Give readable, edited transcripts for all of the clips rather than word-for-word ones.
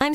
I'm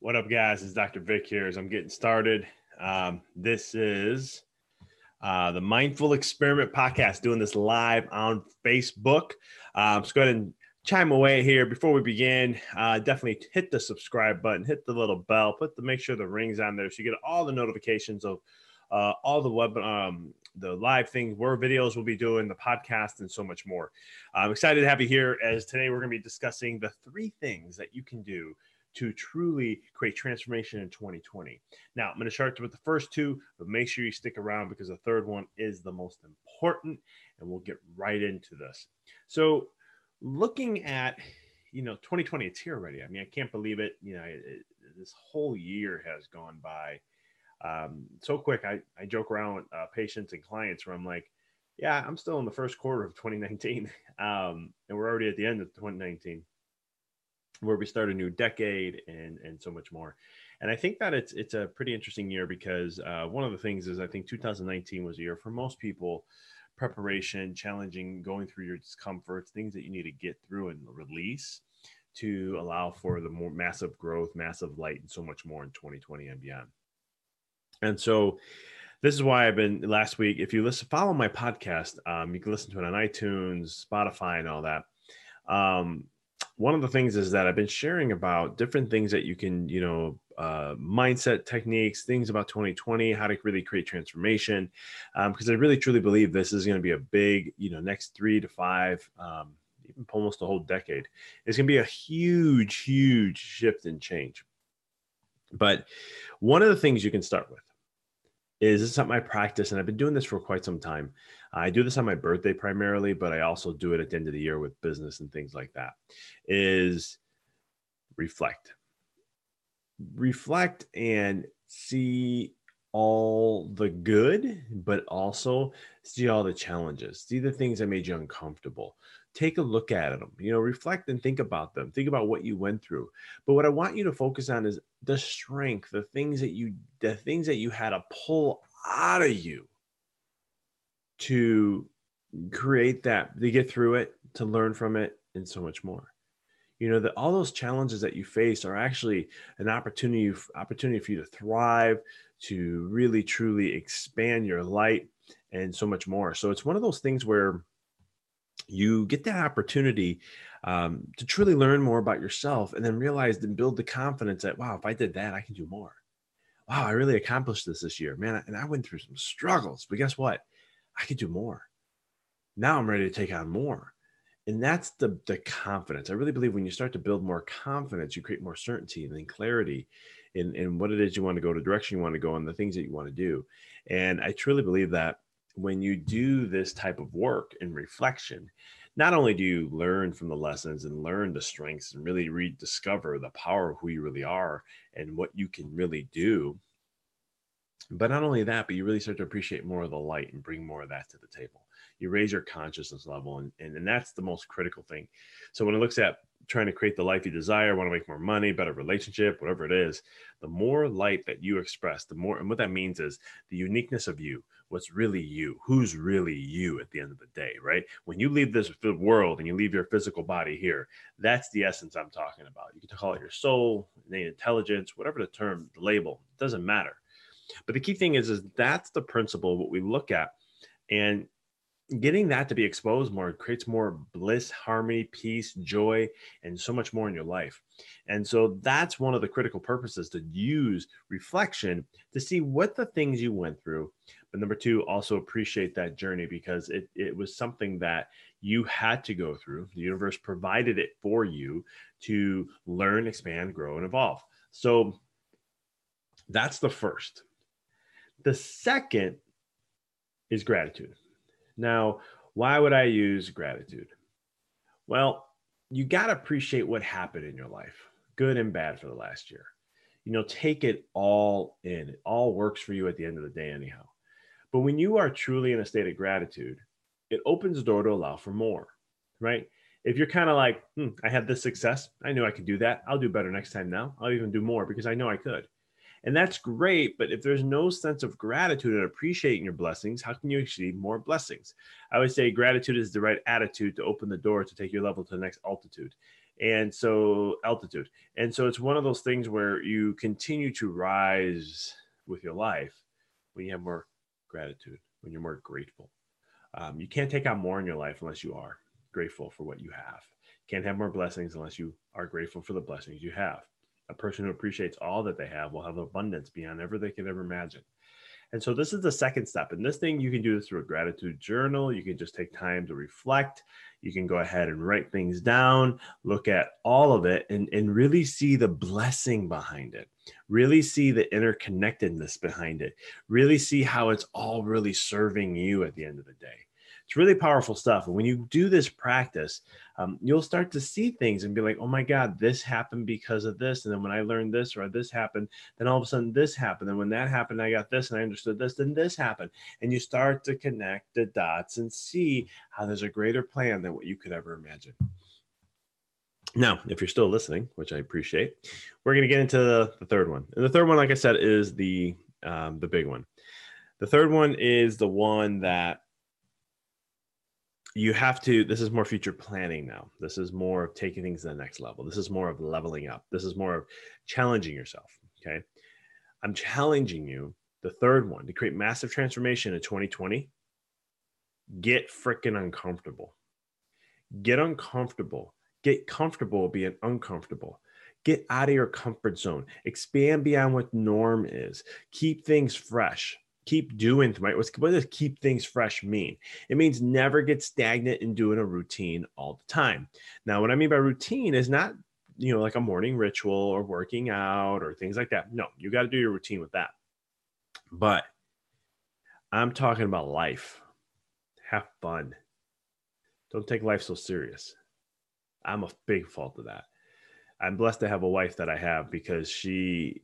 What up, guys? It's Dr. Vic here as I'm getting started. This is the Mindful Experiment Podcast, doing this live on Facebook. Let's go ahead and chime away here. Before we begin, definitely hit the subscribe button, hit the little bell, make sure the ring's on there so you get all the notifications of all the web, the live things, where videos we'll be doing, the podcast, and so much more. I'm excited to have you here as today we're going to be discussing the 3 things that you can do to truly create transformation in 2020. Now, I'm going to start with the first 2, but make sure you stick around because the third one is the most important, and we'll get right into this. So looking at, 2020, it's here already. I mean, I can't believe it. This whole year has gone by so quick. I joke around with patients and clients where I'm like, yeah, I'm still in the first quarter of 2019, and we're already at the end of 2019. Where we start a new decade and so much more. And I think that it's a pretty interesting year because one of the things is I think 2019 was a year for most people, preparation, challenging, going through your discomforts, things that you need to get through and release to allow for the more massive growth, massive light, and so much more in 2020 and beyond. And so this is why I've been last week, if you follow my podcast, you can listen to it on iTunes, Spotify, and all that. One of the things is that I've been sharing about different things that you can, mindset techniques, things about 2020, how to really create transformation. Because I really, truly believe this is going to be a big, next 3 to 5, even almost the whole decade. It's going to be a huge, huge shift and change. But one of the things you can start with is something I practice, and I've been doing this for quite some time. I do this on my birthday primarily, but I also do it at the end of the year with business and things like that, is reflect. Reflect and see all the good, but also see all the challenges. See the things that made you uncomfortable. Take a look at them, reflect and think about them. Think about what you went through. But what I want you to focus on is the strength, the things that you had to pull out of you to create that, to get through it, to learn from it, and so much more. That all those challenges that you face are actually an opportunity for you to thrive, to really, truly expand your light, and so much more. So it's one of those things where you get that opportunity to truly learn more about yourself and then realize and build the confidence that, wow, if I did that, I can do more. wow, I really accomplished this year, man. And I went through some struggles, but guess what? I could do more. Now I'm ready to take on more. And that's the confidence. I really believe when you start to build more confidence, you create more certainty and then clarity in what it is you want to go, the direction you want to go, and the things that you want to do. And I truly believe that when you do this type of work and reflection, not only do you learn from the lessons and learn the strengths and really rediscover the power of who you really are and what you can really do, but not only that, but you really start to appreciate more of the light and bring more of that to the table. You raise your consciousness level, and that's the most critical thing. So when it looks at trying to create the life you desire, want to make more money, better relationship, whatever it is, the more light that you express, the more, and what that means is the uniqueness of you, what's really you, who's really you at the end of the day, right? When you leave this world and you leave your physical body here, that's the essence I'm talking about. You can call it your soul, innate intelligence, whatever the term, the label, it doesn't matter. But the key thing is that's the principle, what we look at, and getting that to be exposed more creates more bliss, harmony, peace, joy, and so much more in your life. And so that's one of the critical purposes, to use reflection to see what the things you went through. But number two, also appreciate that journey, because it was something that you had to go through. The universe provided it for you to learn, expand, grow, and evolve. So that's the first. The second is gratitude. Now, why would I use gratitude? Well, you got to appreciate what happened in your life, good and bad for the last year. You know, take it all in. It all works for you at the end of the day anyhow. But when you are truly in a state of gratitude, it opens the door to allow for more, right? If you're kind of like, I had this success. I knew I could do that. I'll do better next time now. I'll even do more because I know I could. And that's great, but if there's no sense of gratitude and appreciating your blessings, how can you achieve more blessings? I would say gratitude is the right attitude to open the door to take your level to the next altitude. And so it's one of those things where you continue to rise with your life when you have more gratitude, when you're more grateful. You can't take on more in your life unless you are grateful for what you have. You can't have more blessings unless you are grateful for the blessings you have. A person who appreciates all that they have will have abundance beyond ever they could ever imagine. And so this is the second step. And this thing, you can do this through a gratitude journal. You can just take time to reflect. You can go ahead and write things down, look at all of it, and really see the blessing behind it. Really see the interconnectedness behind it. Really see how it's all really serving you at the end of the day. It's really powerful stuff. And when you do this practice, you'll start to see things and be like, oh my God, this happened because of this. And then when I learned this, or this happened, then all of a sudden this happened. And when that happened, I got this and I understood this, then this happened. And you start to connect the dots and see how there's a greater plan than what you could ever imagine. Now, if you're still listening, which I appreciate, we're going to get into the third one. And the third one, like I said, is the big one. The third one is the one that you have to, this is more future planning now. This is more of taking things to the next level. This is more of leveling up. This is more of challenging yourself, okay? I'm challenging you, the third one, to create massive transformation in 2020. Get freaking uncomfortable. Get uncomfortable. Get comfortable being uncomfortable. Get out of your comfort zone. Expand beyond what norm is. Keep things fresh. Keep doing, right? What does keep things fresh mean? It means never get stagnant in doing a routine all the time. Now, what I mean by routine is not, like a morning ritual or working out or things like that. No, you got to do your routine with that. But I'm talking about life. Have fun. Don't take life so serious. I'm a big fault of that. I'm blessed to have a wife that I have, because she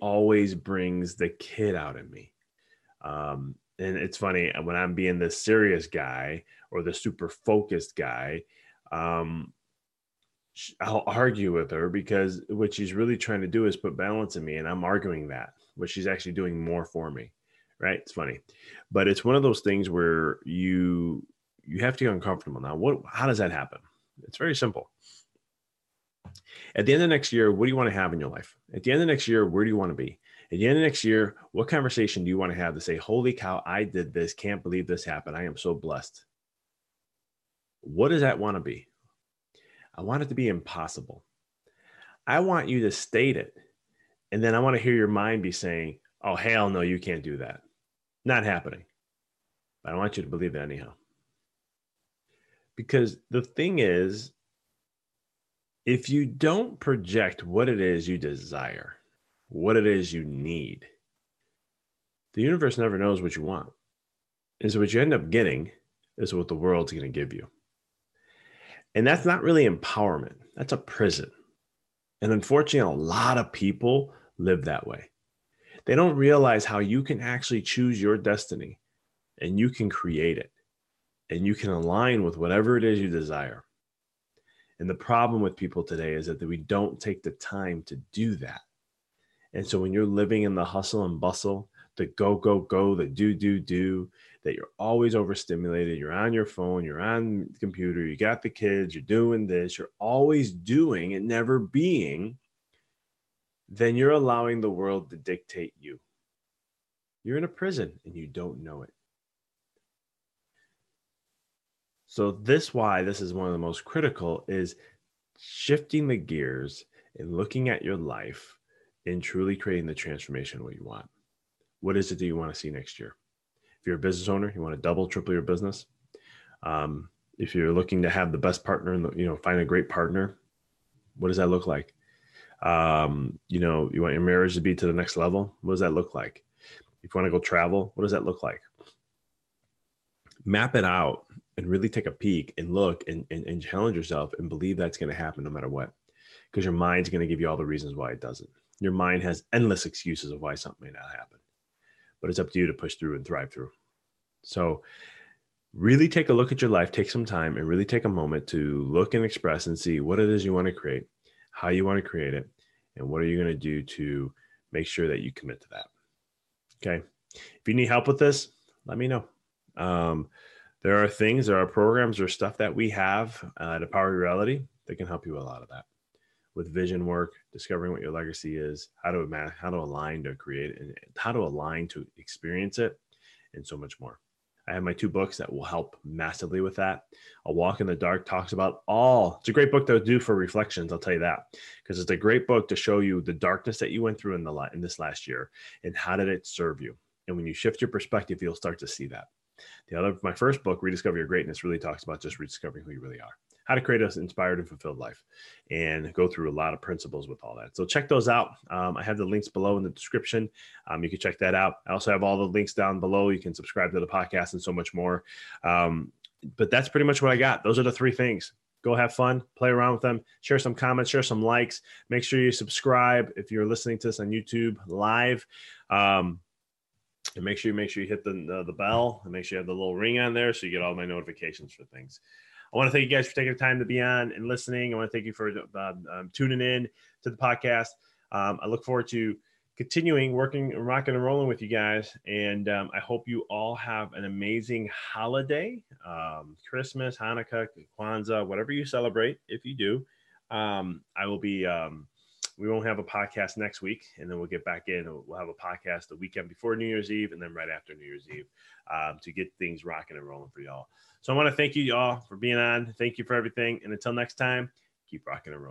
always brings the kid out in me. And it's funny, when I'm being the serious guy or the super focused guy, I'll argue with her, because what she's really trying to do is put balance in me. And I'm arguing that, but she's actually doing more for me. Right. It's funny, but it's one of those things where you have to get uncomfortable. Now, how does that happen? It's very simple. At the end of next year, what do you want to have in your life? At the end of next year, where do you want to be? At the end of next year, what conversation do you want to have to say, holy cow, I did this. Can't believe this happened. I am so blessed. What does that want to be? I want it to be impossible. I want you to state it And then I want to hear your mind be saying, oh, hell no, you can't do that. Not happening. But I want you to believe it anyhow. Because the thing is, if you don't project what it is you desire, what it is you need, the universe never knows what you want. And so what you end up getting is what the world's going to give you. And that's not really empowerment. That's a prison. And unfortunately, a lot of people live that way. They don't realize how you can actually choose your destiny, and you can create it, and you can align with whatever it is you desire. And the problem with people today is that we don't take the time to do that. And so when you're living in the hustle and bustle, the go, go, go, the do, that you're always overstimulated, you're on your phone, you're on the computer, you got the kids, you're doing this, you're always doing and never being, then you're allowing the world to dictate you. You're in a prison and you don't know it. So this is one of the most critical, is shifting the gears and looking at your life and truly creating the transformation of what you want. What is it that you want to see next year? If you're a business owner, you want to double, triple your business. If you're looking to have the best partner and find a great partner, what does that look like? You want your marriage to be to the next level. What does that look like? If you want to go travel, what does that look like? Map it out and really take a peek and look and challenge yourself and believe that's going to happen no matter what, because your mind's going to give you all the reasons why it doesn't. Your mind has endless excuses of why something may not happen, but it's up to you to push through and thrive through. So really take a look at your life, take some time and really take a moment to look and express and see what it is you want to create, how you want to create it, and what are you going to do to make sure that you commit to that. Okay. If you need help with this, let me know. There are programs or stuff that we have at Empower Your Reality that can help you with a lot of that. With vision work, discovering what your legacy is, how to align to create it, and how to align to experience it, and so much more. I have my two books that will help massively with that. A Walk in the Dark talks about it's a great book to do for reflections, I'll tell you that, because it's a great book to show you the darkness that you went through in this last year and how did it serve you. And when you shift your perspective, you'll start to see that. My first book, Rediscover Your Greatness, really talks about just rediscovering who you really are, how to create an inspired and fulfilled life, and go through a lot of principles with all that. So check those out. I have the links below in the description. You can check that out. I also have all the links down below. You can subscribe to the podcast and so much more. But that's pretty much what I got. Those are the three things. Go have fun, play around with them, share some comments, share some likes, make sure you subscribe if you're listening to this on YouTube live. And make sure you hit the bell, and make sure you have the little ring on there so you get all my notifications for things. I want to thank you guys for taking the time to be on and listening. I want to thank you for tuning in to the podcast. I look forward to continuing working and rocking and rolling with you guys. And I hope you all have an amazing holiday, Christmas, Hanukkah, Kwanzaa, whatever you celebrate. If you do, we won't have a podcast next week, and then we'll get back in. We'll have a podcast the weekend before New Year's Eve, and then right after New Year's Eve to get things rocking and rolling for y'all. So I want to thank you all for being on. Thank you for everything. And until next time, keep rocking and rolling.